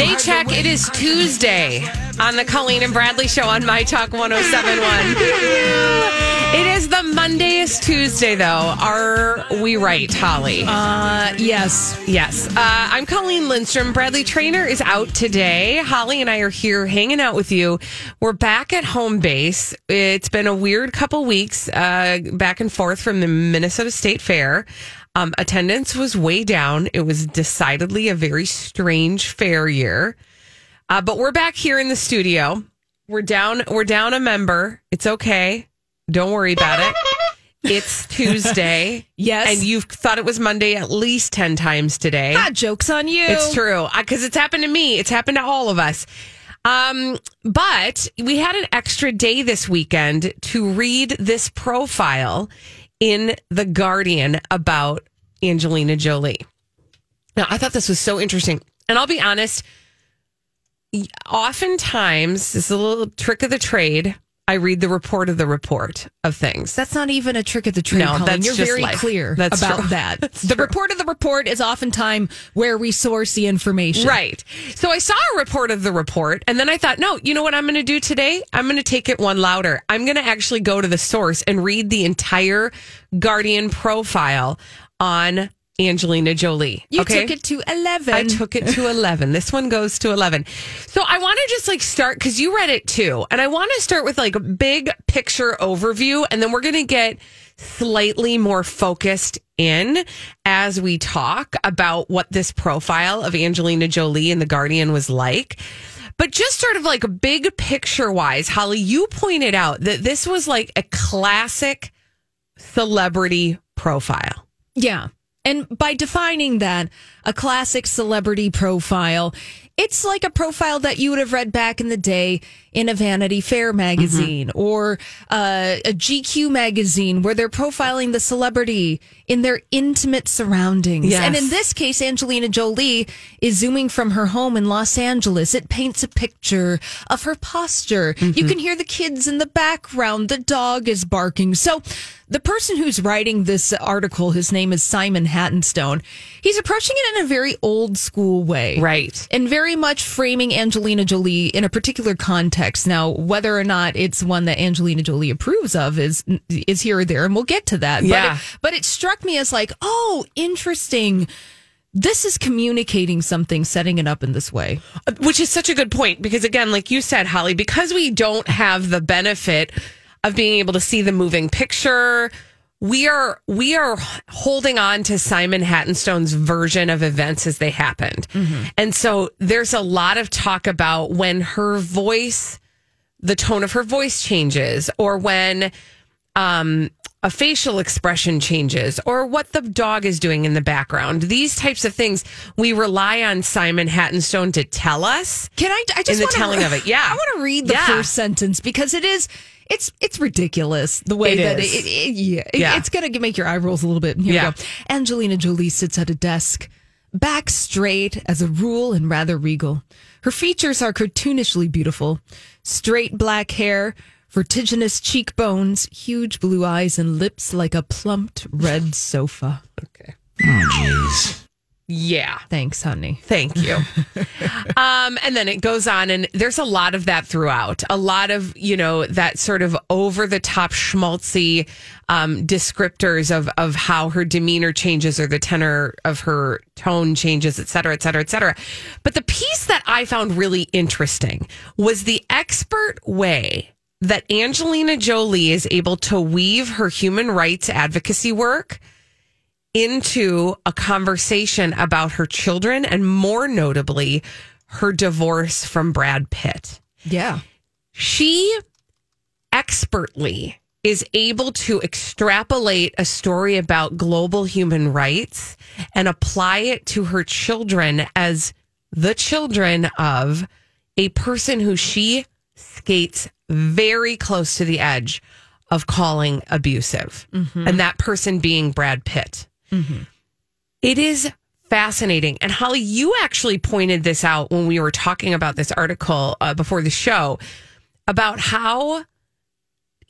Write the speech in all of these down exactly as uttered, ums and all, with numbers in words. Day check. It is Tuesday on the Colleen and Bradley Show on MyTalk one oh seven point one. It is the Monday is Tuesday, though. Are we right, Holly? Uh, yes. Yes. Uh, I'm Colleen Lindstrom. Bradley Trainer is out today. Holly and I are here hanging out with you. We're back at home base. It's been a weird couple weeks uh, back and forth from the Minnesota State Fair. Um, attendance was way down. It was decidedly a very strange fair year. Uh, but we're back here in the studio. We're down. We're down a member. It's okay. Don't worry about it. It's Tuesday. Yes. And you've thought it was Monday at least ten times today. Ah, joke's on you. It's true. Because it's happened to me. It's happened to all of us. Um, but we had an extra day this weekend to read this profile in The Guardian about Angelina Jolie. Now, I thought this was so interesting. And I'll be honest, oftentimes, this is a little trick of the trade. I read the report of the report of things. That's not even a trick of the trade. No, Colleen. That's You're just very life. Clear that's about true. That. That's the true. Report of the report is oftentimes where we source the information. Right. So I saw a report of the report, and then I thought, no, you know what I'm going to do today? I'm going to take it one louder. I'm going to actually go to the source and read the entire Guardian profile on Angelina Jolie. You okay? took it to eleven. I took it to eleven. This one goes to eleven. So I want to just like start, because you read it too. And I want to start with like a big picture overview. And then we're going to get slightly more focused in as we talk about what this profile of Angelina Jolie and The Guardian was like. But just sort of like a big picture wise, Holly, you pointed out that this was like a classic celebrity profile. Yeah. And by defining that, a classic celebrity profile, it's like a profile that you would have read back in the day in a Vanity Fair magazine mm-hmm. or uh, a G Q magazine where they're profiling the celebrity in their intimate surroundings. Yes. And in this case, Angelina Jolie is zooming from her home in Los Angeles. It paints a picture of her posture. Mm-hmm. You can hear the kids in the background. The dog is barking. So the person who's writing this article, his name is Simon Hattonstone. He's approaching it in a very old school way. Right. And very much framing Angelina Jolie in a particular context. Now, whether or not it's one that Angelina Jolie approves of is is here or there, and we'll get to that. Yeah. But it, but it struck me as like, oh, interesting. This is communicating something, setting it up in this way. Which is such a good point, because again, like you said, Holly, because we don't have the benefit of being able to see the moving picture, we are we are holding on to Simon Hattonstone's version of events as they happened. Mm-hmm. And so there's a lot of talk about when her voice, the tone of her voice changes, or when um, a facial expression changes, or what the dog is doing in the background. These types of things, we rely on Simon Hattonstone to tell us. Can I, I just in the wanna, telling of it, yeah. I want to read the yeah. first sentence, because it is... It's it's ridiculous the way it that it, it, yeah, yeah. It, it's going to make your eye rolls a little bit. Here yeah. we go. Angelina Jolie sits at a desk, back straight as a rule and rather regal. Her features are cartoonishly beautiful. Straight black hair, vertiginous cheekbones, huge blue eyes and lips like a plumped red sofa. Okay. Oh, jeez. Yeah. Thanks, honey. Thank you. um, and then it goes on, and there's a lot of that throughout. A lot of, you know, that sort of over-the-top schmaltzy um, descriptors of, of how her demeanor changes or the tenor of her tone changes, et cetera, et cetera, et cetera. But the piece that I found really interesting was the expert way that Angelina Jolie is able to weave her human rights advocacy work into a conversation about her children and, more notably, her divorce from Brad Pitt. Yeah. She expertly is able to extrapolate a story about global human rights and apply it to her children as the children of a person who she skates very close to the edge of calling abusive. Mm-hmm. And that person being Brad Pitt. Mm-hmm. It is fascinating. And Holly, you actually pointed this out when we were talking about this article uh, before the show about how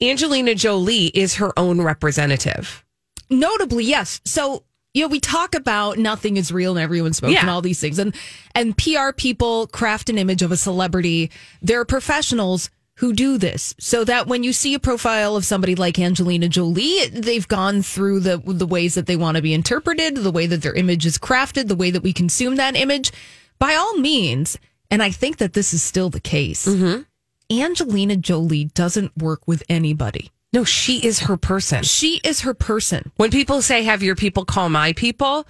Angelina Jolie is her own representative. Notably, yes. So you know, we talk about nothing is real and everyone smokes yeah. and all these things. And, and P R people craft an image of a celebrity. They're professionals who do this so that when you see a profile of somebody like Angelina Jolie, they've gone through the the ways that they want to be interpreted, the way that their image is crafted, the way that we consume that image. By all means, and I think that this is still the case, mm-hmm. Angelina Jolie doesn't work with anybody. No, she is her person. She is her person. When people say, have your people call my people,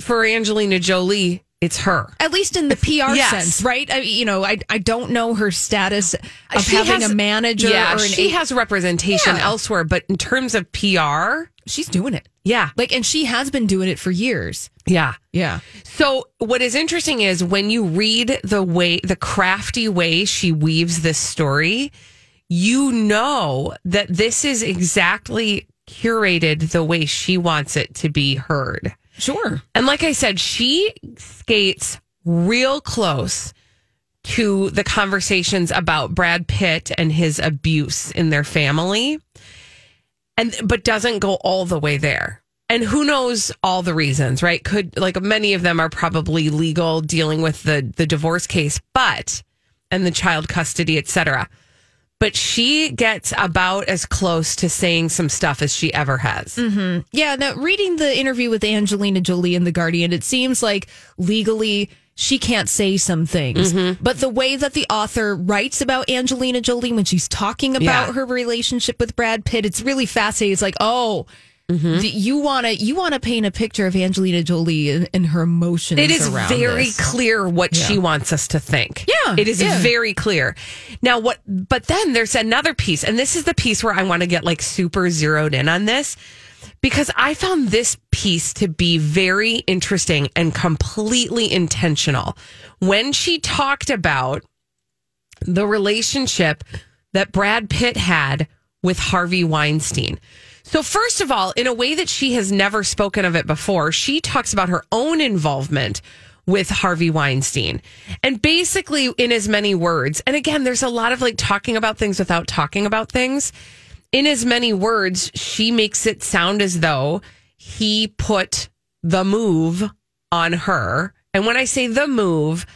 for Angelina Jolie, it's her. At least in the P R yes. sense, right? I, you know, I I don't know her status of she having has, a manager. Yeah, or an she a- has representation yeah. elsewhere, but in terms of P R... she's doing it. Yeah. Like, and she has been doing it for years. Yeah. Yeah. So what is interesting is when you read the way, the crafty way she weaves this story... you know that this is exactly curated the way she wants it to be heard. Sure. And like I said, she skates real close to the conversations about Brad Pitt and his abuse in their family, and but doesn't go all the way there. And who knows all the reasons, right? Could like many of them are probably legal, dealing with the, the divorce case, but and the child custody, et cetera. But she gets about as close to saying some stuff as she ever has. Mm-hmm. Yeah. Now, reading the interview with Angelina Jolie in The Guardian, it seems like legally she can't say some things. Mm-hmm. But the way that the author writes about Angelina Jolie when she's talking about yeah. her relationship with Brad Pitt, it's really fascinating. It's like, oh, mm-hmm. the, you want to you want to paint a picture of Angelina Jolie and, and her emotions. It is around very this. Clear what yeah. she wants us to think. Yeah, it is yeah. very clear. Now, what? But then there's another piece, and this is the piece where I want to get like super zeroed in on this, because I found this piece to be very interesting and completely intentional. When she talked about the relationship that Brad Pitt had with Harvey Weinstein. So first of all, in a way that she has never spoken of it before, she talks about her own involvement with Harvey Weinstein. And basically in as many words, and again, there's a lot of like talking about things without talking about things. In as many words, she makes it sound as though he put the move on her. And when I say the move,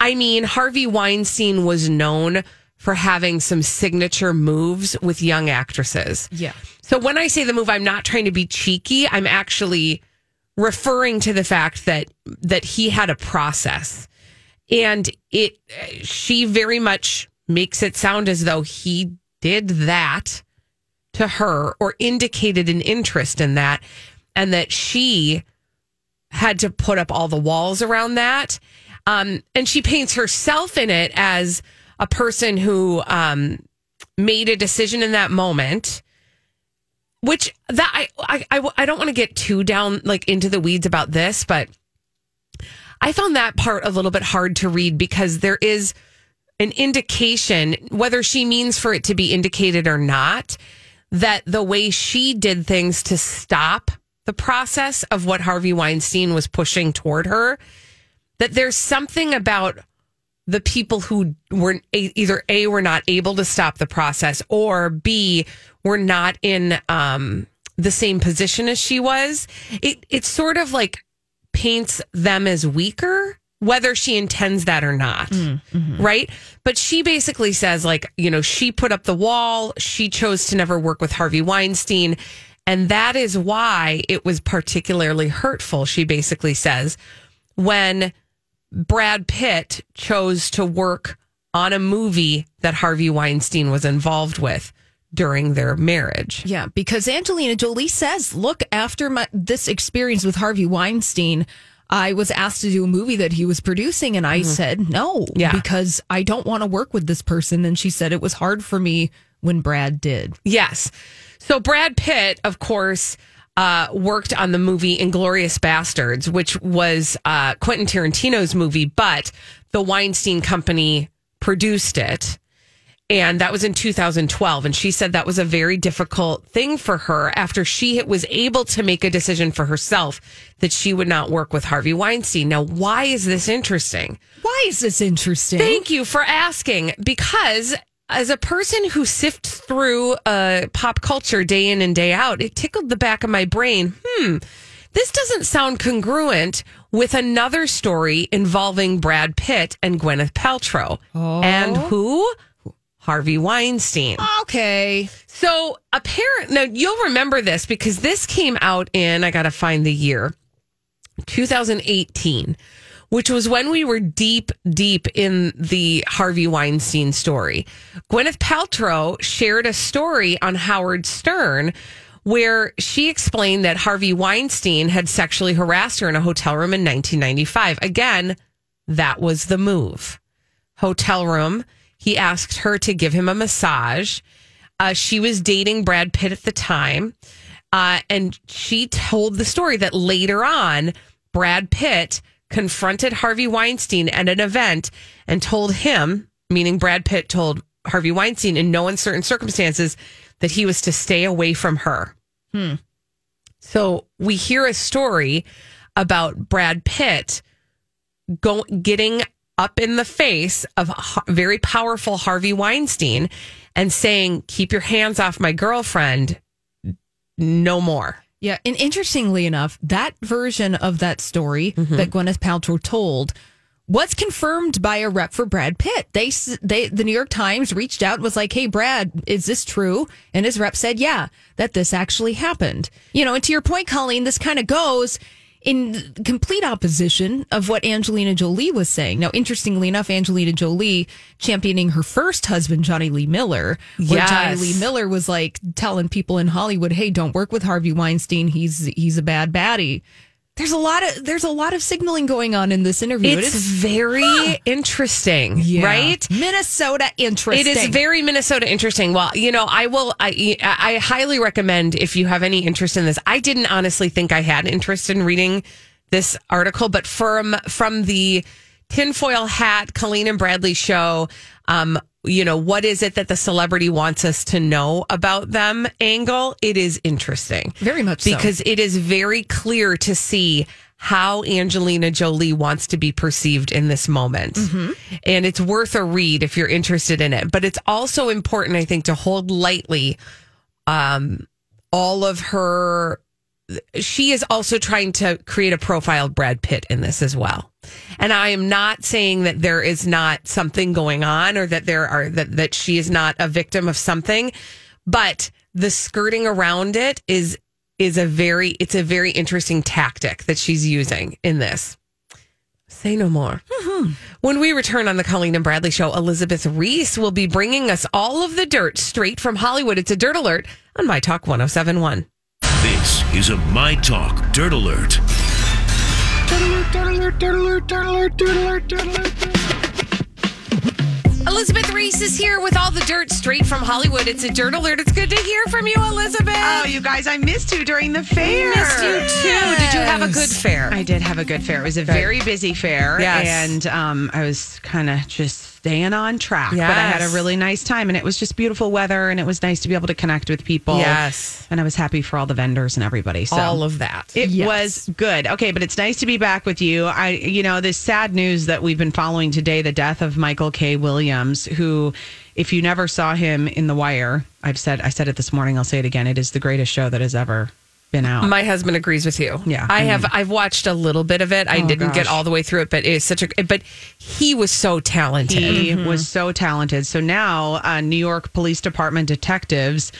I mean Harvey Weinstein was known for having some signature moves with young actresses. Yeah. So when I say the move, I'm not trying to be cheeky. I'm actually referring to the fact that that he had a process. And it she very much makes it sound as though he did that to her or indicated an interest in that, and that she had to put up all the walls around that. Um, and she paints herself in it as a person who um, made a decision in that moment. Which that I I I don't want to get too down like into the weeds about this, but I found that part a little bit hard to read because there is an indication, whether she means for it to be indicated or not, that the way she did things to stop the process of what Harvey Weinstein was pushing toward her, that there's something about the people who were either A, were not able to stop the process, or B, were not in um, the same position as she was. It it sort of like paints them as weaker, whether she intends that or not, mm-hmm. right? But she basically says, like, you know, she put up the wall, she chose to never work with Harvey Weinstein, and that is why it was particularly hurtful, she basically says, when Brad Pitt chose to work on a movie that Harvey Weinstein was involved with during their marriage. Yeah, because Angelina Jolie says, look, after my, this experience with Harvey Weinstein, I was asked to do a movie that he was producing, and I mm-hmm. said no, yeah. because I don't want to work with this person. And she said it was hard for me when Brad did. Yes. So Brad Pitt, of course... Uh, worked on the movie Inglourious Basterds, which was uh, Quentin Tarantino's movie, but the Weinstein Company produced it. And that was in two thousand twelve. And she said that was a very difficult thing for her after she was able to make a decision for herself that she would not work with Harvey Weinstein. Now, why is this interesting? Why is this interesting? Thank you for asking. Because... as a person who sifts through uh, pop culture day in and day out, it tickled the back of my brain. Hmm, This doesn't sound congruent with another story involving Brad Pitt and Gwyneth Paltrow. Oh. And who? Harvey Weinstein. Okay. So apparently, now you'll remember this because this came out in, I got to find the year, two thousand eighteen, which was when we were deep, deep in the Harvey Weinstein story. Gwyneth Paltrow shared a story on Howard Stern where she explained that Harvey Weinstein had sexually harassed her in a hotel room in nineteen ninety-five. Again, that was the move. Hotel room. He asked her to give him a massage. Uh, she was dating Brad Pitt at the time. Uh, and she told the story that later on, Brad Pitt confronted Harvey Weinstein at an event and told him, meaning Brad Pitt told Harvey Weinstein in no uncertain circumstances, that he was to stay away from her. Hmm. So we hear a story about Brad Pitt go, getting up in the face of very powerful Harvey Weinstein and saying, keep your hands off my girlfriend, no more. Yeah, and interestingly enough, that version of that story mm-hmm. that Gwyneth Paltrow told was confirmed by a rep for Brad Pitt. They, they, the New York Times reached out and was like, hey, Brad, is this true? And his rep said, yeah, that this actually happened. You know, and to your point, Colleen, this kind of goes in complete opposition of what Angelina Jolie was saying. Now, interestingly enough, Angelina Jolie championing her first husband, Jonny Lee Miller, where yes. Jonny Lee Miller was like telling people in Hollywood, hey, don't work with Harvey Weinstein. He's, he's a bad baddie. There's a lot of there's a lot of signaling going on in this interview. It's, it's very huh. interesting, yeah. right? Minnesota interesting. It is very Minnesota interesting. Well, you know, I will. I I highly recommend if you have any interest in this. I didn't honestly think I had interest in reading this article, but from from the tinfoil hat Colleen and Bradley show, um, you know, what is it that the celebrity wants us to know about them angle? It is interesting. Very much so. Because it is very clear to see how Angelina Jolie wants to be perceived in this moment. Mm-hmm. And it's worth a read if you're interested in it. But it's also important, I think, to hold lightly um, all of her. She is also trying to create a profile of Brad Pitt in this as well. And I am not saying that there is not something going on or that there are that, that she is not a victim of something, but the skirting around it is is a very it's a very interesting tactic that she's using in this. Say no more. Mm-hmm. When we return on the Colleen and Bradley show, Elizabeth Reese will be bringing us all of the dirt straight from Hollywood. It's a Dirt Alert on MyTalk one oh seven point one. This is a MyTalk Dirt Alert. Elizabeth Reese is here with all the dirt straight from Hollywood. It's a Dirt Alert. It's good to hear from you, Elizabeth. Oh, you guys, I missed you during the fair. I missed you, too. Yes. Did you have a good fair? I did have a good fair. It was a very busy fair. Yes. And um, I was kind of just staying on track. Yes. But I had a really nice time, and it was just beautiful weather, and it was nice to be able to connect with people. Yes. And I was happy for all the vendors and everybody. So all of that. It yes. was good. Okay, but it's nice to be back with you. I, you know, this sad news that we've been following today, the death of Michael K. Williams, who, if you never saw him in The Wire, I've said, I said it this morning, I'll say it again, it is the greatest show that has ever been out. My husband agrees with you. Yeah. I, I mean, have I've watched a little bit of it. I oh didn't gosh. get all the way through it, but it is such a but he was so talented. He mm-hmm. was so talented. So now uh, New York Police Department detectives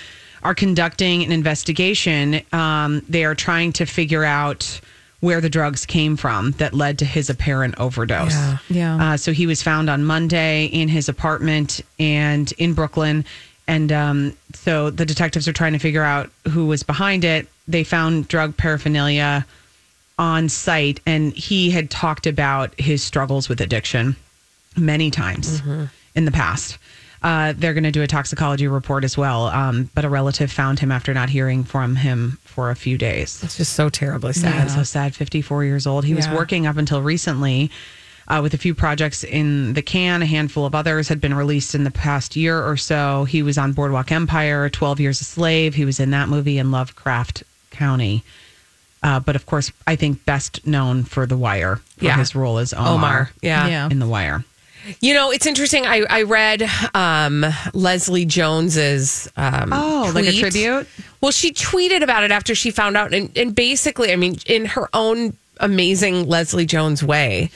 are conducting an investigation. Um, they are trying to figure out where the drugs came from that led to his apparent overdose. Yeah. yeah. Uh, so he was found on Monday in his apartment and in Brooklyn. And um, so the detectives are trying to figure out who was behind it. They found drug paraphernalia on site, and he had talked about his struggles with addiction many times mm-hmm. in the past. Uh, they're going to do a toxicology report as well, um, but a relative found him after not hearing from him for a few days. It's just so terribly sad. Yeah, so sad, fifty-four years old. He yeah. was working up until recently uh, with a few projects in the can. A handful of others had been released in the past year or so. He was on Boardwalk Empire, twelve Years a Slave. He was in that movie in Lovecraft County. Uh, but of course, I think best known for The Wire, for yeah. his role as Omar, Omar. Yeah. in The Wire. You know, it's interesting. I, I read um, Leslie Jones's um, oh, tweet. Like a tribute? Well, she tweeted about it after she found out. And, and basically, I mean, in her own amazing Leslie Jones way,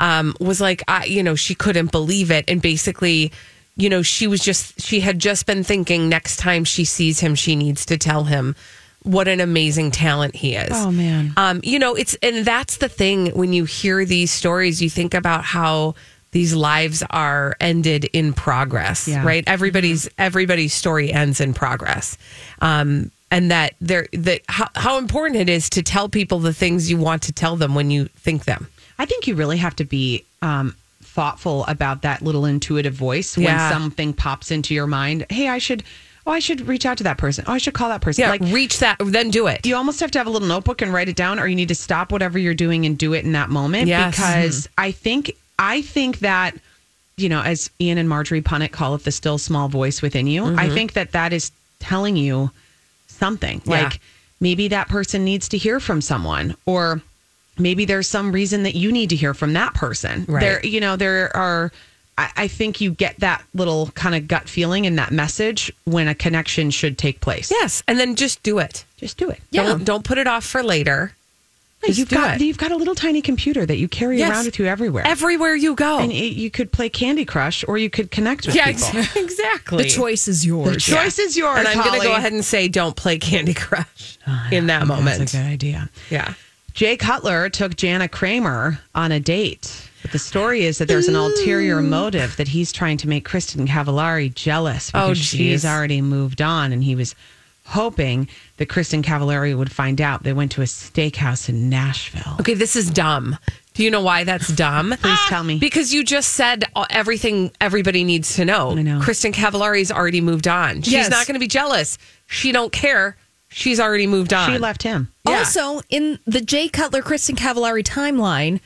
um, was like, I, you know, she couldn't believe it. And basically, you know, she was just, she had just been thinking next time she sees him, she needs to tell him what an amazing talent he is. Oh, man. Um, you know, it's, and that's the thing. When you hear these stories, you think about how these lives are ended in progress, yeah. right? Everybody's everybody's story ends in progress. Um, and that there, that how, how important it is to tell people the things you want to tell them when you think them. I think you really have to be um, thoughtful about that little intuitive voice when yeah. something pops into your mind. Hey, I should... Oh, I should reach out to that person. Oh, I should call that person. Yeah, like reach that, then do it. You almost have to have a little notebook and write it down, or you need to stop whatever you're doing and do it in that moment. Yes. Because mm-hmm. I think I think that, you know, as Ian and Marjorie Punnett call it, the still small voice within you. Mm-hmm. I think that that is telling you something. Yeah. Like maybe that person needs to hear from someone, or maybe there's some reason that you need to hear from that person. Right. There, you know, there are. I think you get that little kind of gut feeling and that message when a connection should take place. Yes. And then just do it. Just do it. Yeah. Don't, don't put it off for later. Just you've do got it. You've got a little tiny computer that you carry yes. around with you everywhere. Everywhere you go. And it, you could play Candy Crush, or you could connect with yeah, people. Exactly. The choice is yours. The choice yeah. is yours, and I'm going to go ahead and say don't play Candy Crush oh, yeah. in that moment. That's a good idea. Yeah. Jake Cutler took Jana Kramer on a date. But the story is that there's an Ooh. ulterior motive, that he's trying to make Kristen Cavallari jealous because oh, she's already moved on, and he was hoping that Kristen Cavallari would find out. They went to a steakhouse in Nashville. Okay, this is dumb. Do you know why that's dumb? Please ah, tell me. Because you just said everything everybody needs to know. I know. Kristen Cavallari's already moved on. She's yes. not going to be jealous. She don't care. She's already moved on. She left him. Yeah. Also, in the Jay Cutler, Kristen Cavallari timeline...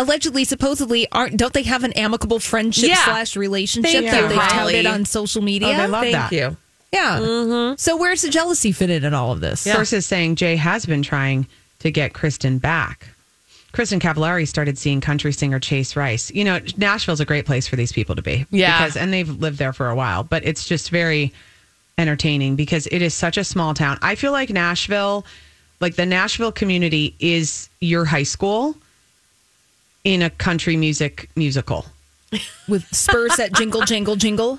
Allegedly, supposedly, aren't don't they have an amicable friendship yeah. slash relationship Thank that you, they touted on social media? Oh, they love Thank that. you. Yeah. Mm-hmm. So where's the jealousy fit in at all of this? Yeah. Sources saying Jay has been trying to get Kristen back. Kristen Cavallari started seeing country singer Chase Rice. You know, Nashville's a great place for these people to be. Yeah. Because, and they've lived there for a while, but it's just very entertaining because it is such a small town. I feel like Nashville, like the Nashville community is your high school in a country music musical. With Spurs that jingle, jingle, jingle.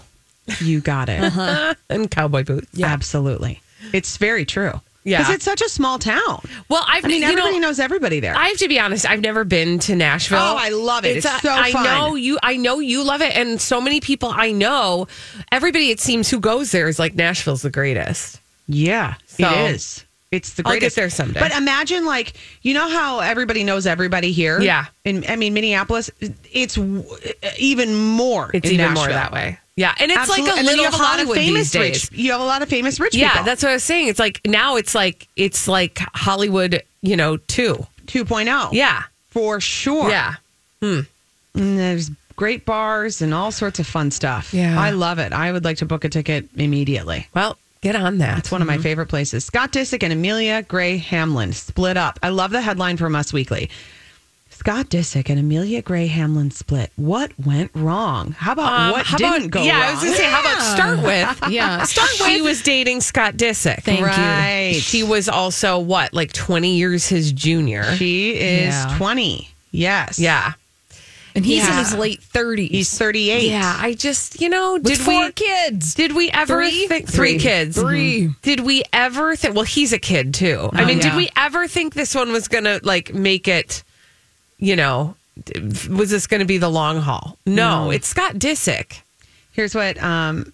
You got it. Uh-huh. And cowboy boots. Yeah. Absolutely. It's very true. Yeah. Because it's such a small town. Well, I've, I mean, everybody know, knows everybody there. I have to be honest. I've never been to Nashville. Oh, I love it. It's, it's a, so I fun. Know you, I know you love it. And so many people I know, everybody it seems who goes there is like, Nashville's the greatest. Yeah, so, it is. It's the greatest. I'll get there someday. But imagine, like, you know how everybody knows everybody here? Yeah. In, I mean, Minneapolis, it's w- even more. It's even Nashville. More that way. Yeah. And it's Absolutely. Like a and little Hollywood a these days. Rich, you have a lot of famous rich yeah, people. Yeah, that's what I was saying. It's like, now it's like, it's like Hollywood, you know, two. two point oh. Yeah. For sure. Yeah. Hmm. And there's great bars and all sorts of fun stuff. Yeah. I love it. I would like to book a ticket immediately. Well, get on that. It's one of my mm-hmm. favorite places. Scott Disick and Amelia Gray Hamlin split up. I love the headline from Us Weekly. Scott Disick and Amelia Gray Hamlin split. What went wrong? How about um, what how didn't about, go yeah, wrong? Yeah, I was going to say, yeah. how about start with? yeah, start with. She was dating Scott Disick. Thank right. you. She was also, what, like twenty years his junior? She is yeah. twenty. Yes. Yeah. And he's yeah. in his late thirties. He's thirty-eight. Yeah, I just, you know, With did four we, kids? Did we ever three? think three, three kids? Three. Mm-hmm. Did we ever think? Well, he's a kid too. Oh, I mean, yeah. did we ever think this one was gonna like make it? You know, was this gonna be the long haul? No, no. It's Scott Disick. Here's what um,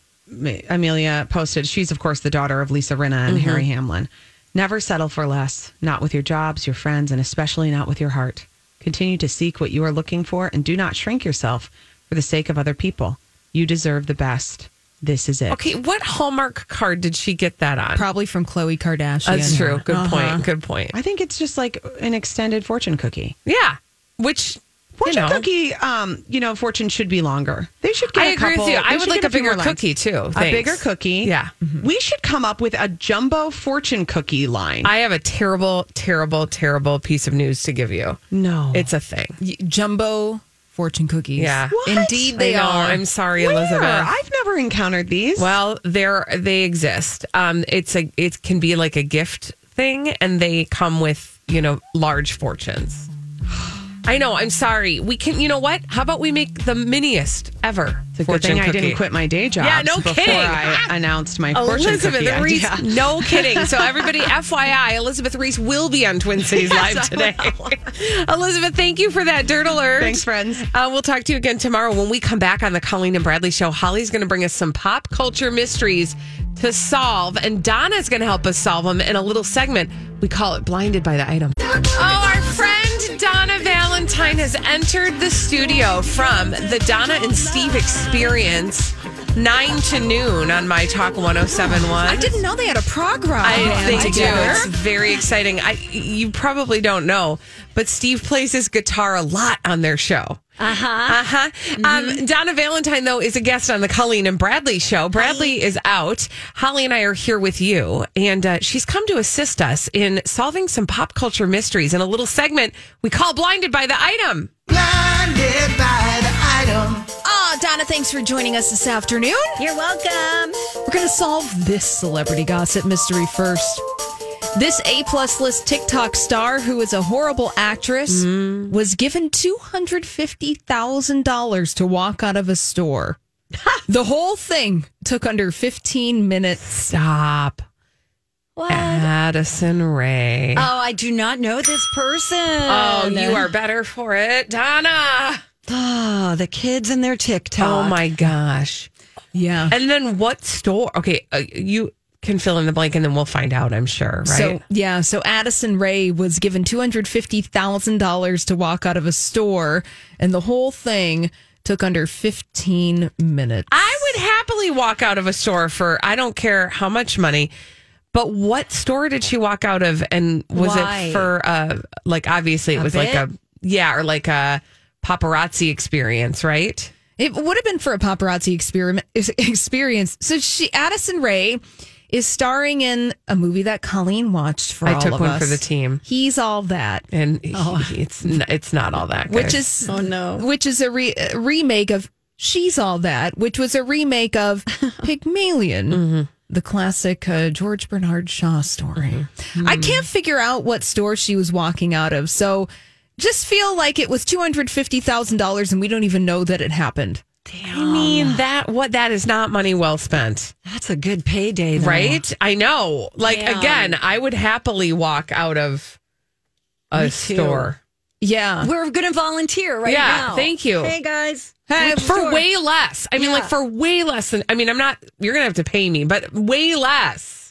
Amelia posted. She's of course the daughter of Lisa Rinna and mm-hmm. Harry Hamlin. Never settle for less. Not with your jobs, your friends, and especially not with your heart. Continue to seek what you are looking for and do not shrink yourself for the sake of other people. You deserve the best. This is it. Okay, what Hallmark card did she get that on? Probably from Khloe Kardashian. That's true. Good uh-huh. point. Good point. I think it's just like an extended fortune cookie. Yeah. Which fortune you know, cookie, um, you know, fortune should be longer. They should get I a couple. I agree with you. I would like a, a bigger cookie too. Thanks. A bigger cookie. Yeah. Mm-hmm. We should come up with a jumbo fortune cookie line. I have a terrible, terrible, terrible piece of news to give you. No. It's a thing. Y- jumbo fortune cookies. Yeah, what? Indeed they are. I'm sorry, Where? Elizabeth. I've never encountered these. Well, they're they exist. Um, it's a it can be like a gift thing, and they come with, you know, large fortunes. I know. I'm sorry. We can. You know what? How about we make the miniest ever? It's a good thing cookie. I didn't quit my day job. Yeah, no before kikidding. I ah! announced my Elizabeth fortune cookie Reese, idea. No kidding. So everybody, F Y I, Elizabeth Reese will be on Twin Cities yes, Live today. Elizabeth, thank you for that dirt alert. Thanks, friends. Uh, we'll talk to you again tomorrow when we come back on the Colleen and Bradley Show. Holly's going to bring us some pop culture mysteries to solve, and Donna's going to help us solve them in a little segment. We call it Blinded by the Item. Oh, our friend Donna Valentine has entered the studio from the Donna and Steve Experience, nine to noon on MyTalk one oh seven point one. I didn't know they had a program. I think they do. It's very exciting. I You probably don't know, but Steve plays his guitar a lot on their show. Uh-huh. Uh-huh. Mm-hmm. Um, Donna Valentine, though, is a guest on the Colleen and Bradley Show. Bradley Hi. is out. Holly and I are here with you, and uh, she's come to assist us in solving some pop culture mysteries in a little segment we call Blinded by the Item. Blinded by the Item. Oh, Donna, thanks for joining us this afternoon. You're welcome. We're going to solve this celebrity gossip mystery first. This A-plus list TikTok star, who is a horrible actress, mm. was given two hundred fifty thousand dollars to walk out of a store. The whole thing took under fifteen minutes. Stop. What? Addison Rae. Oh, I do not know this person. Oh, you are better for it, Donna. Oh, the kids and their TikTok. Oh, my gosh. Yeah. And then what store? Okay, uh, you... can fill in the blank and then we'll find out, I'm sure, right? So, yeah, so Addison Rae was given two hundred fifty thousand dollars to walk out of a store, and the whole thing took under fifteen minutes. I would happily walk out of a store for, I don't care how much money, but what store did she walk out of, and was Why? it for, uh, like, obviously it a was bit? like a, yeah, or like a paparazzi experience, right? It would have been for a paparazzi experiment, experience. So she, Addison Rae... is starring in a movie that Colleen watched for I all of us. I took one for the team. He's all that. And he, oh. it's not, it's not all that, guys. Which is, oh, no. Which is a, re, a remake of She's All That, which was a remake of Pygmalion, mm-hmm. the classic uh, George Bernard Shaw story. Mm-hmm. Mm-hmm. I can't figure out what store she was walking out of, so just feel like it was two hundred fifty thousand dollars and we don't even know that it happened. Damn. I mean, that what that is not money well spent. That's a good payday, though. Right? I know. Like, Damn. again, I would happily walk out of a store. Yeah. We're going to volunteer right yeah, now. Thank you. Hey, guys. Hey, for store. way less. I mean, yeah. like, for way less than, I mean, I'm not, you're going to have to pay me, but way less.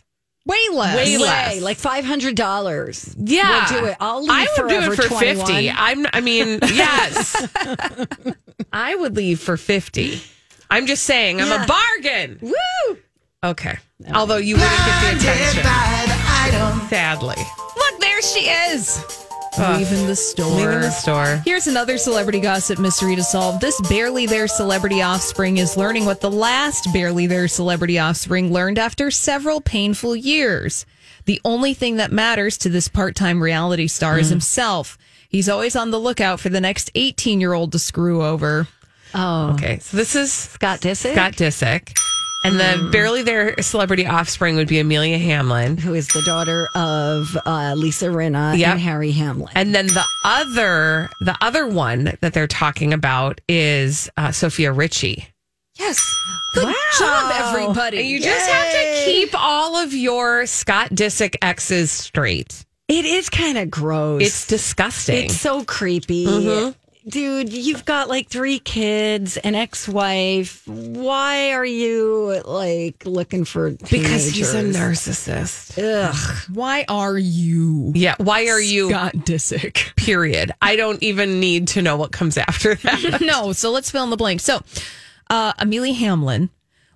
Way less. Way less. Way, like five hundred dollars. Yeah. We'll do it. I'll leave I would do it for twenty-one. fifty. I'm, I mean, yes. I would leave for fifty. I'm just saying, I'm yeah. a bargain. Woo! Okay. okay. Although you wouldn't get the attention. Sadly. Look, there she is. Uh, leaving the store. Leaving the store. Here's another celebrity gossip mystery to solve. This barely there celebrity offspring is learning what the last barely there celebrity offspring learned after several painful years. The only thing that matters to this part-time reality star mm. is himself. He's always on the lookout for the next eighteen-year-old to screw over. Oh. Okay, so this is... Scott Disick? Scott Disick. And the barely there celebrity offspring would be Amelia Hamlin. Who is the daughter of uh, Lisa Rinna yep. and Harry Hamlin. And then the other the other one that they're talking about is uh, Sofia Richie. Yes. Good wow. job, everybody. And you Yay. just have to keep all of your Scott Disick exes straight. It is kind of gross. It's disgusting. It's so creepy. Mm-hmm. Dude, you've got like three kids, an ex-wife. Why are you like looking for teenagers? Because he's a narcissist. Ugh. Why are you? Yeah. Why are you? Scott Disick. Period. I don't even need to know what comes after that. No. So let's fill in the blank. So, uh, Amelia Hamlin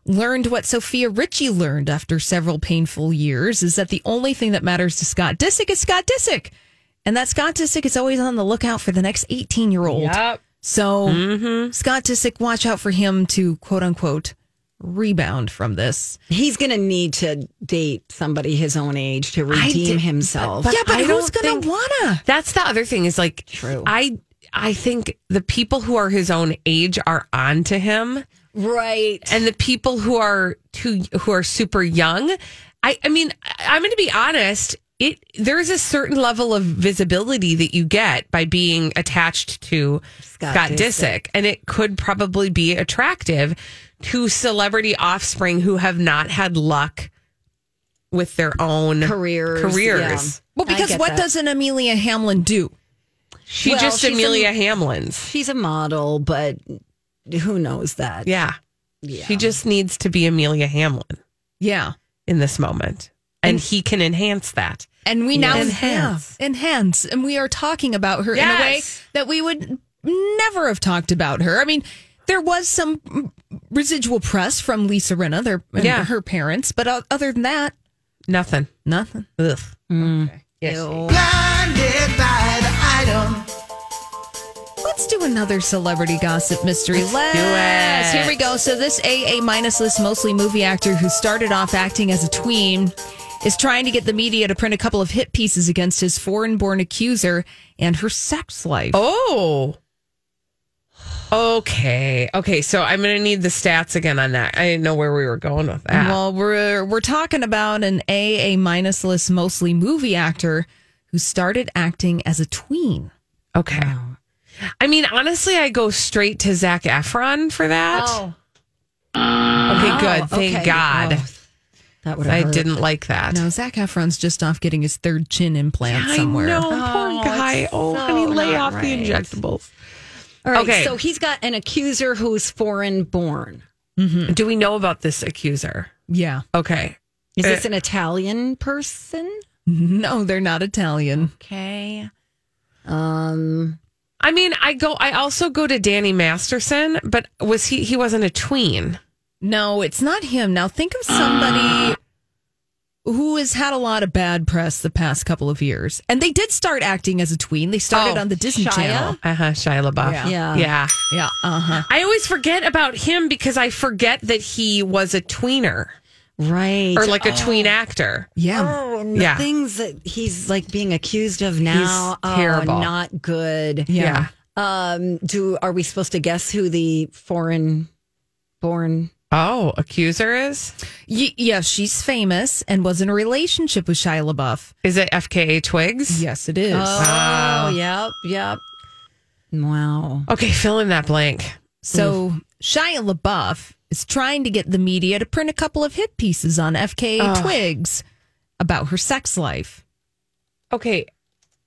learned what Sofia Richie learned after several painful years is that the only thing that matters to Scott Disick is Scott Disick. And that Scott Disick is always on the lookout for the next eighteen-year-old. Yep. So mm-hmm. Scott Disick, watch out for him to, quote-unquote, rebound from this. He's going to need to date somebody his own age to redeem did, himself. But, but yeah, but I who's going to want to? That's the other thing is, like, True. I I think the people who are his own age are on to him. Right. And the people who are too, who are super young, I, I mean, I'm going to be honest. It there is a certain level of visibility that you get by being attached to Scott, Scott Disick. Disick, and it could probably be attractive to celebrity offspring who have not had luck with their own careers. careers. Yeah. Well, because what that. does an Amelia Hamlin do? She well, just Amelia a, Hamlin's. She's a model, but who knows that? Yeah. yeah. She just needs to be Amelia Hamlin. Yeah. In this moment. And, and he can enhance that. And we now enhance. Yeah, enhance. And we are talking about her yes. in a way that we would never have talked about her. I mean, there was some residual press from Lisa Rinna, their, yeah. her parents. But other than that, nothing. Nothing. Ugh. Mm. Okay. Yes. Blinded by the item. Let's do another celebrity gossip mystery. Let's, Let's do it. Here we go. So this A A minus list, mostly movie actor who started off acting as a tween, is trying to get the media to print a couple of hit pieces against his foreign-born accuser and her sex life. Oh. Okay. Okay, so I'm going to need the stats again on that. I didn't know where we were going with that. Well, we're we're talking about an A A minus list, mostly movie actor who started acting as a tween. Okay. Wow. I mean, honestly, I go straight to Zac Efron for that. Oh. Okay, good. Thank okay. God. Oh. That I hurt. didn't like that. No, Zac Efron's just off getting his third chin implant yeah, somewhere. I know, oh, poor guy. Oh, so honey, lay off right. the injectables. All right, okay. So he's got an accuser who's foreign born. Mm-hmm. Do we know about this accuser? Yeah. Okay. Is uh, this an Italian person? No, they're not Italian. Okay. Um... I mean, I go. I also go to Danny Masterson, but was he? He wasn't a tween. No, it's not him. Now think of somebody uh. who has had a lot of bad press the past couple of years, and they did start acting as a tween. They started oh, on the Disney Shia? Channel. Uh huh. Shia LaBeouf. Yeah. Yeah. Yeah. yeah uh huh. I always forget about him because I forget that he was a tweener. Right. Or like a oh. tween actor. Yeah. Oh, and the yeah. things that he's like being accused of now he's terrible. Oh, not good. Yeah. yeah. Um, do are we supposed to guess who the foreign born Oh, accuser is? Y- yeah, she's famous and was in a relationship with Shia LaBeouf. Is it F K A Twigs? Yes, it is. Oh, wow. yep, yep. Wow. Okay, fill in that blank. So mm. Shia LaBeouf is trying to get the media to print a couple of hit pieces on F K A oh. Twigs about her sex life. Okay,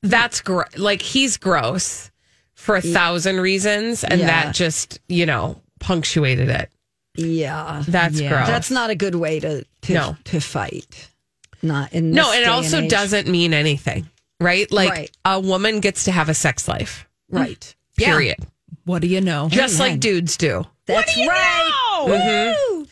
that's gr- like he's gross for a thousand reasons, and yeah. that just, you know, punctuated it. Yeah, that's yeah. gross. That's not a good way to to, no. to fight. Not in this no, and it also and doesn't mean anything, right? Like right. a woman gets to have a sex life, right? Period. Yeah. What do you know? Just Amen. like dudes do. That's what do you right. know? Mm-hmm.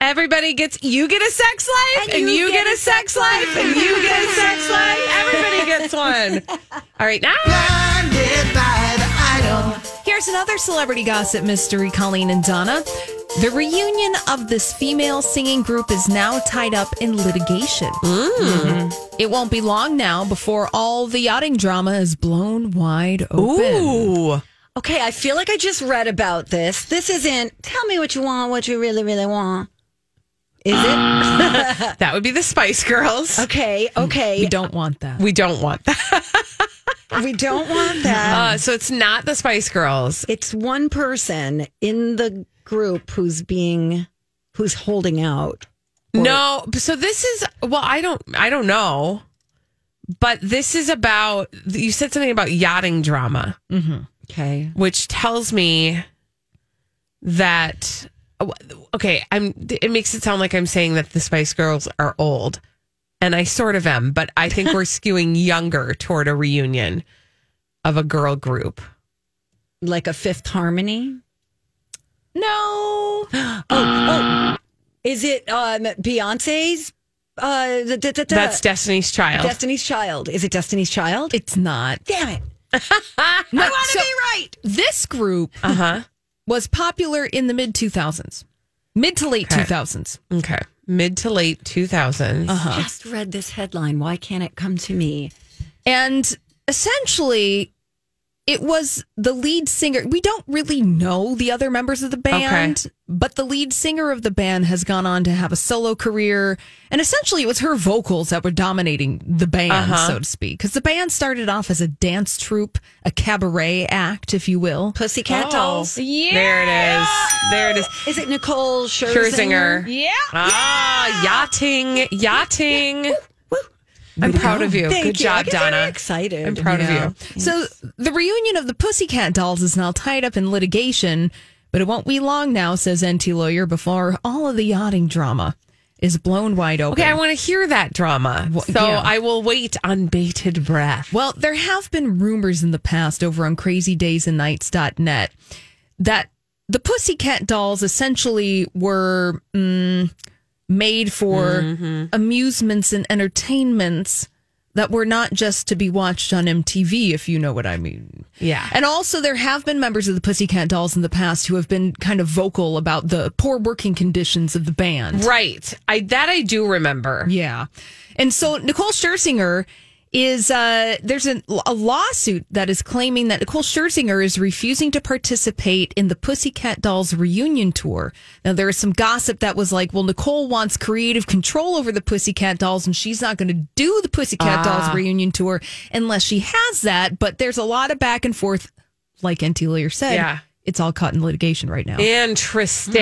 Everybody gets, you get a sex life, and, and you, you get, get a sex life, life, and you get a sex life. Everybody gets one. All right, now. Blinded by the idol. Here's another celebrity gossip mystery, Colleen and Donna. The reunion of this female singing group is now tied up in litigation. Mm. Mm-hmm. It won't be long now before all the yachting drama is blown wide open. Ooh. Okay, I feel like I just read about this. This isn't, tell me what you want, what you really, really want. Is it? Uh, that would be the Spice Girls. Okay, okay. We don't want that. We don't want that. we don't want that. Uh, so it's not the Spice Girls. It's one person in the group who's being, who's holding out. Or- no, so this is, well, I don't, I don't know. But this is about, you said something about yachting drama. Mm-hmm. Okay. Which tells me that, okay, I'm. It makes it sound like I'm saying that the Spice Girls are old, and I sort of am, but I think we're skewing younger toward a reunion of a girl group. Like a Fifth Harmony? No. oh, oh. Is it um, Beyonce's? Uh, da, da, da. That's Destiny's Child. Destiny's Child. Is it Destiny's Child? It's not. Damn it. no, I want to so, be right. This group uh-huh. was popular in the mid two thousands. Mid to late okay. two thousands. Okay. Mid to late two thousands. Uh-huh. I just read this headline. Why can't it come to me? And essentially, It was the lead singer. We don't really know the other members of the band, okay. but the lead singer of the band has gone on to have a solo career. And essentially, it was her vocals that were dominating the band, uh-huh. so to speak. Because the band started off as a dance troupe, a cabaret act, if you will. Pussycat oh, Dolls. Yeah. There it is. There it is. Is it Nicole Scherzinger? Scherzinger. Yeah. Ah, yachting. Yachting. Yeah. I'm proud of you. Thank Good you. job, Donna. I'm excited. I'm proud yeah. of you. So the reunion of the Pussycat Dolls is now tied up in litigation, but it won't be long now, says N T lawyer, before all of the yachting drama is blown wide open. Okay, I want to hear that drama, so yeah. I will wait on bated breath. Well, there have been rumors in the past over on crazy days and nights dot net that the Pussycat Dolls essentially were... Mm, made for mm-hmm. amusements and entertainments that were not just to be watched on M T V, if you know what I mean. Yeah. And also there have been members of the Pussycat Dolls in the past who have been kind of vocal about the poor working conditions of the band. Right. I that I do remember. Yeah. And so Nicole Scherzinger is, uh, there's a, a lawsuit that is claiming that Nicole Scherzinger is refusing to participate in the Pussycat Dolls reunion tour. Now, there is some gossip that was like, well, Nicole wants creative control over the Pussycat Dolls, and she's not going to do the Pussycat ah. Dolls reunion tour unless she has that. But there's a lot of back and forth, like N T Lawyer said. Yeah. It's all caught in litigation right now. Interesting.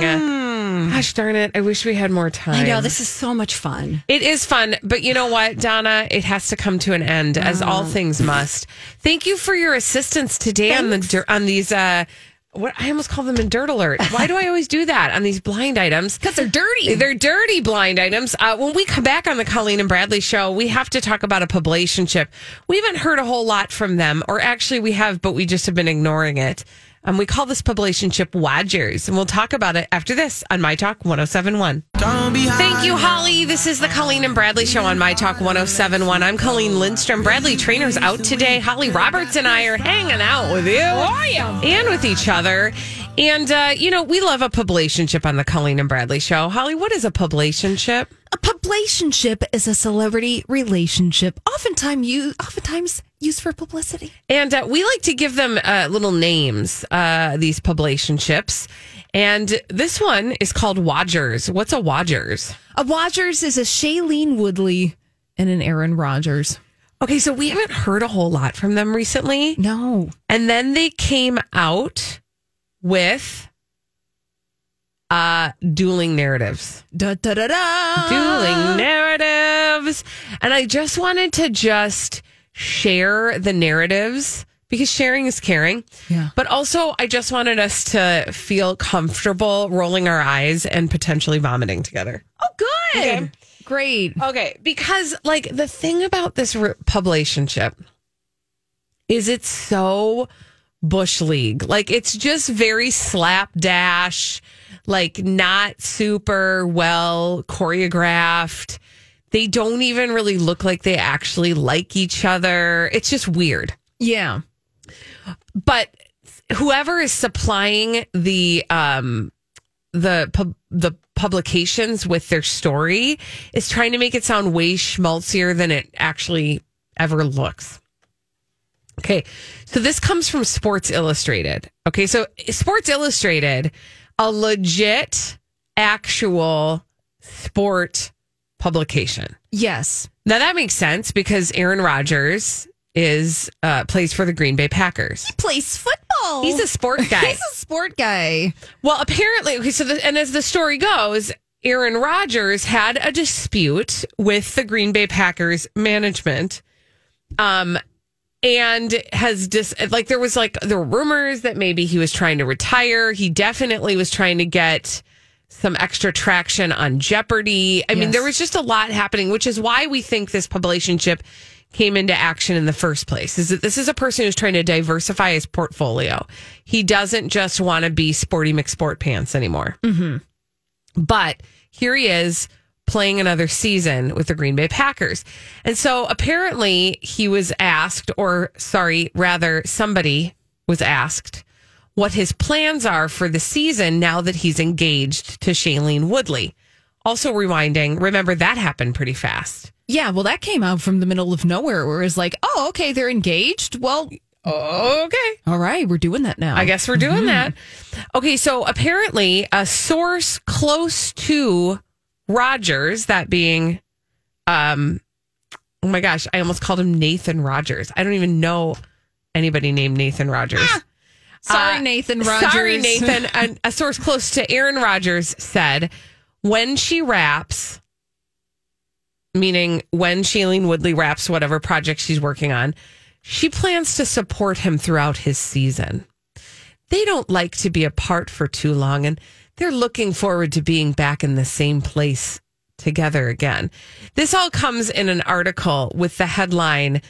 Mm. Gosh darn it. I wish we had more time. I know. This is so much fun. It is fun. But you know what, Donna? It has to come to an end, oh. as all things must. Thank you for your assistance today Thanks. on the on these... Uh, what I almost call them a dirt alert. Why do I always do that on these blind items? Because they're dirty. They're dirty blind items. Uh, when we come back on the Colleen and Bradley show, we have to talk about a publicationship. We haven't heard a whole lot from them, or actually we have, but we just have been ignoring it. Um, we call this publicationship Wadgers, and we'll talk about it after this on MyTalk one oh seven point one. Thank you, Holly. This is the Colleen and Bradley show on MyTalk one oh seven point one. I'm Colleen Lindstrom. Bradley Trainer's out today. Holly Roberts and I are hanging out with you and with each other. And, uh, you know, we love a publicationship on the Colleen and Bradley show. Holly, what is a publicationship? A publicationship is a celebrity relationship, oftentimes used, oftentimes used for publicity. And uh, we like to give them uh, little names, uh, these publicationships. And this one is called Wadgers. What's a Wadgers? A Wadgers is a Shailene Woodley and an Aaron Rodgers. Okay, so we haven't heard a whole lot from them recently. No. And then they came out with uh, dueling narratives. Da, da, da, da. Dueling narratives. And I just wanted to just share the narratives because sharing is caring. Yeah. But also, I just wanted us to feel comfortable rolling our eyes and potentially vomiting together. Oh, good. Okay. Great. Okay. Because, like, the thing about this re- publicationship is it's so... Bush League. Like, it's just very slapdash, like not super well choreographed. They don't even really look like they actually like each other. It's just weird. Yeah. But whoever is supplying the um the pub- the publications with their story is trying to make it sound way schmaltzier than it actually ever looks. Okay, so this comes from Sports Illustrated. Okay, so Sports Illustrated, a legit, actual sport publication. Yes. Now, that makes sense because Aaron Rodgers is uh, plays for the Green Bay Packers. He plays football. He's a sport guy. He's a sport guy. Well, apparently, okay, so the, and as the story goes, Aaron Rodgers had a dispute with the Green Bay Packers management. Um. And has dis like there was like there were rumors that maybe he was trying to retire. He definitely was trying to get some extra traction on Jeopardy. I yes. mean, there was just a lot happening, which is why we think this publicationship came into action in the first place. Is that this is a person who's trying to diversify his portfolio. He doesn't just want to be Sporty McSport Pants anymore. Mm-hmm. But here he is, playing another season with the Green Bay Packers. And so apparently he was asked, or sorry, rather somebody was asked what his plans are for the season now that he's engaged to Shailene Woodley. Also rewinding, remember that happened pretty fast. Yeah, well, that came out from the middle of nowhere where it's like, oh, okay, they're engaged. Well, Okay. All right. We're doing that now. I guess we're doing mm-hmm. that. Okay. So apparently a source close to Rodgers, that being, um, oh my gosh, I almost called him Nathan Rodgers. I don't even know anybody named Nathan Rodgers. Ah, sorry, uh, Nathan Rodgers. Sorry, Nathan. a, a source close to Aaron Rodgers said when she raps, meaning when Shailene Woodley raps whatever project she's working on, she plans to support him throughout his season. They don't like to be apart for too long, and they're looking forward to being back in the same place together again. This all comes in an article with the headline,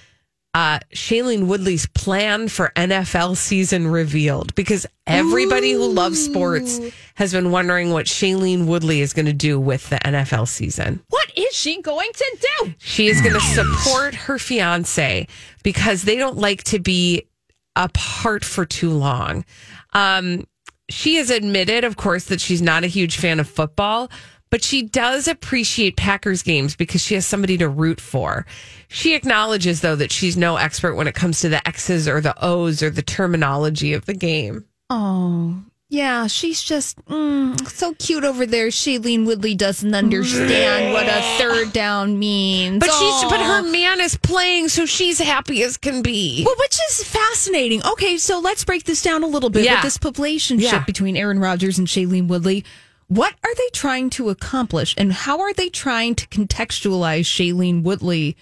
uh, Shailene Woodley's plan for N F L season revealed, because everybody Ooh. who loves sports has been wondering what Shailene Woodley is going to do with the N F L season. What is she going to do? She is going to support her fiance because they don't like to be apart for too long. Um, she has admitted, of course, that she's not a huge fan of football, but she does appreciate Packers games because she has somebody to root for. She acknowledges, though, that she's no expert when it comes to the X's or the O's or the terminology of the game. Oh, yeah. She's just mm, so cute over there. Shailene Woodley doesn't understand what a third down means. But, she's, but her man is playing, so she's happy as can be. Well, which is fascinating. Okay, so let's break this down a little bit yeah. with this relationship yeah. between Aaron Rodgers and Shailene Woodley. What are they trying to accomplish, and how are they trying to contextualize Shailene Woodley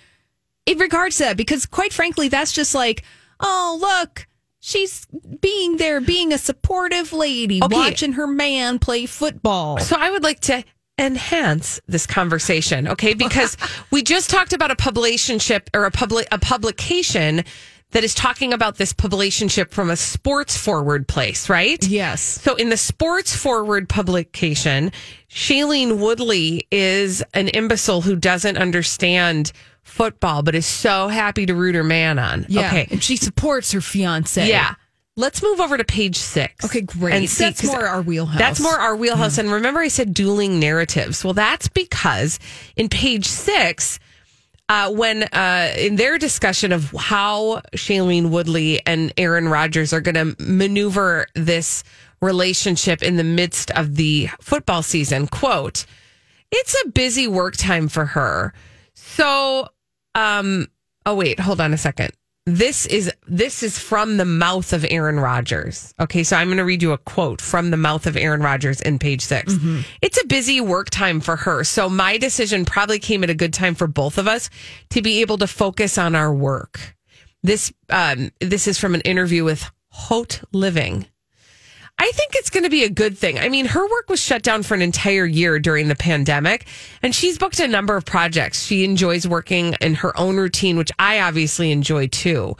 in regards to that? Because quite frankly, that's just like, oh, look, she's being there, being a supportive lady, okay. watching her man play football. So I would like to enhance this conversation, okay? Because we just talked about a publicationship or a public a publication that is talking about this publicationship from a sports-forward place, right? Yes. So in the sports-forward publication, Shailene Woodley is an imbecile who doesn't understand football, but is so happy to root her man on. Yeah, okay. And she supports her fiancé. Yeah. Let's move over to page six. Okay, great. And see, that's more our wheelhouse. That's more our wheelhouse. Mm. And remember I said dueling narratives. Well, that's because in page six... Uh, when uh, in their discussion of how Shailene Woodley and Aaron Rodgers are going to maneuver this relationship in the midst of the football season, quote, it's a busy work time for her. So, um, oh, wait, hold on a second. This is this is from the mouth of Aaron Rodgers. OK, so I'm going to read you a quote from the mouth of Aaron Rodgers in page six. Mm-hmm. It's a busy work time for her. So my decision probably came at a good time for both of us to be able to focus on our work. This um, this is from an interview with Haute Living. I think it's going to be a good thing. I mean, her work was shut down for an entire year during the pandemic, and she's booked a number of projects. She enjoys working in her own routine, which I obviously enjoy too.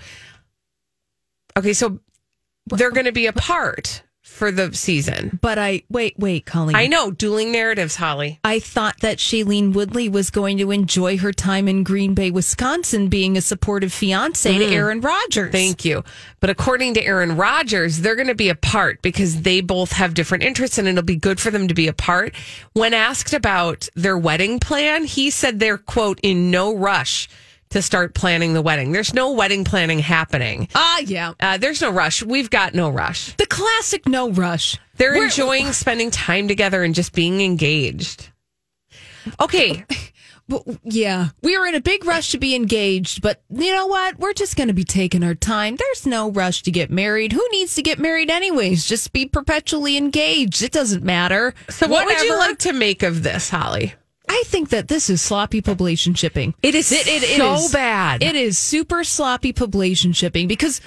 Okay, so they're going to be apart for the season. But I, wait, wait, Colleen. I know, dueling narratives, Holly. I thought that Shailene Woodley was going to enjoy her time in Green Bay, Wisconsin, being a supportive fiance mm. to Aaron Rodgers. Thank you. But according to Aaron Rodgers, they're going to be apart because they both have different interests and it'll be good for them to be apart. When asked about their wedding plan, he said they're, quote, in no rush to start planning the wedding. There's no wedding planning happening. Ah, uh, yeah. Uh, there's no rush. We've got no rush. The classic no rush. They're We're, enjoying spending time together and just being engaged. Okay. Yeah. We were in a big rush to be engaged, but you know what? We're just going to be taking our time. There's no rush to get married. Who needs to get married anyways? Just be perpetually engaged. It doesn't matter. So what Whatever. would you like to make of this, Holly? I think that this is sloppy publicationship. It is it, it, it so is, bad. It is super sloppy publicationship because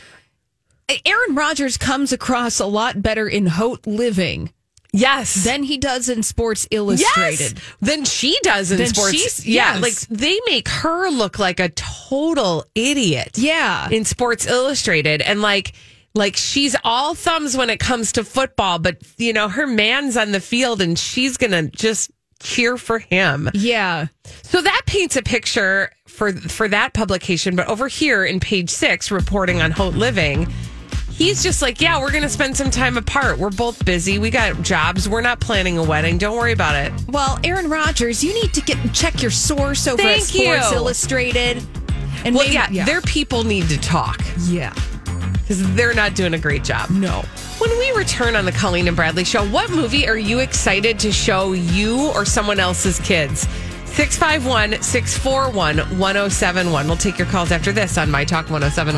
Aaron Rodgers comes across a lot better in Haute Living. Yes. Than he does in Sports Illustrated. Yes. Than she does in then Sports. Yeah. Yes. Like they make her look like a total idiot. Yeah. In Sports Illustrated. And like Like, she's all thumbs when it comes to football, but, you know, her man's on the field and she's going to just cheer for him. Yeah. So that paints a picture for for that publication. But over here in page six, reporting on Haute Living, he's just like, yeah, we're going to spend some time apart. We're both busy. We got jobs. We're not planning a wedding. Don't worry about it. Well, Aaron Rodgers, you need to get check your source over Thank at Sports you. Illustrated. And well, maybe, yeah, yeah, their people need to talk. Yeah. because they're not doing a great job. No. When we return on the Colleen and Bradley Show, what movie are you excited to show you or someone else's kids? six five one, six four one, one oh seven one. We'll take your calls after this on My Talk one oh seven one.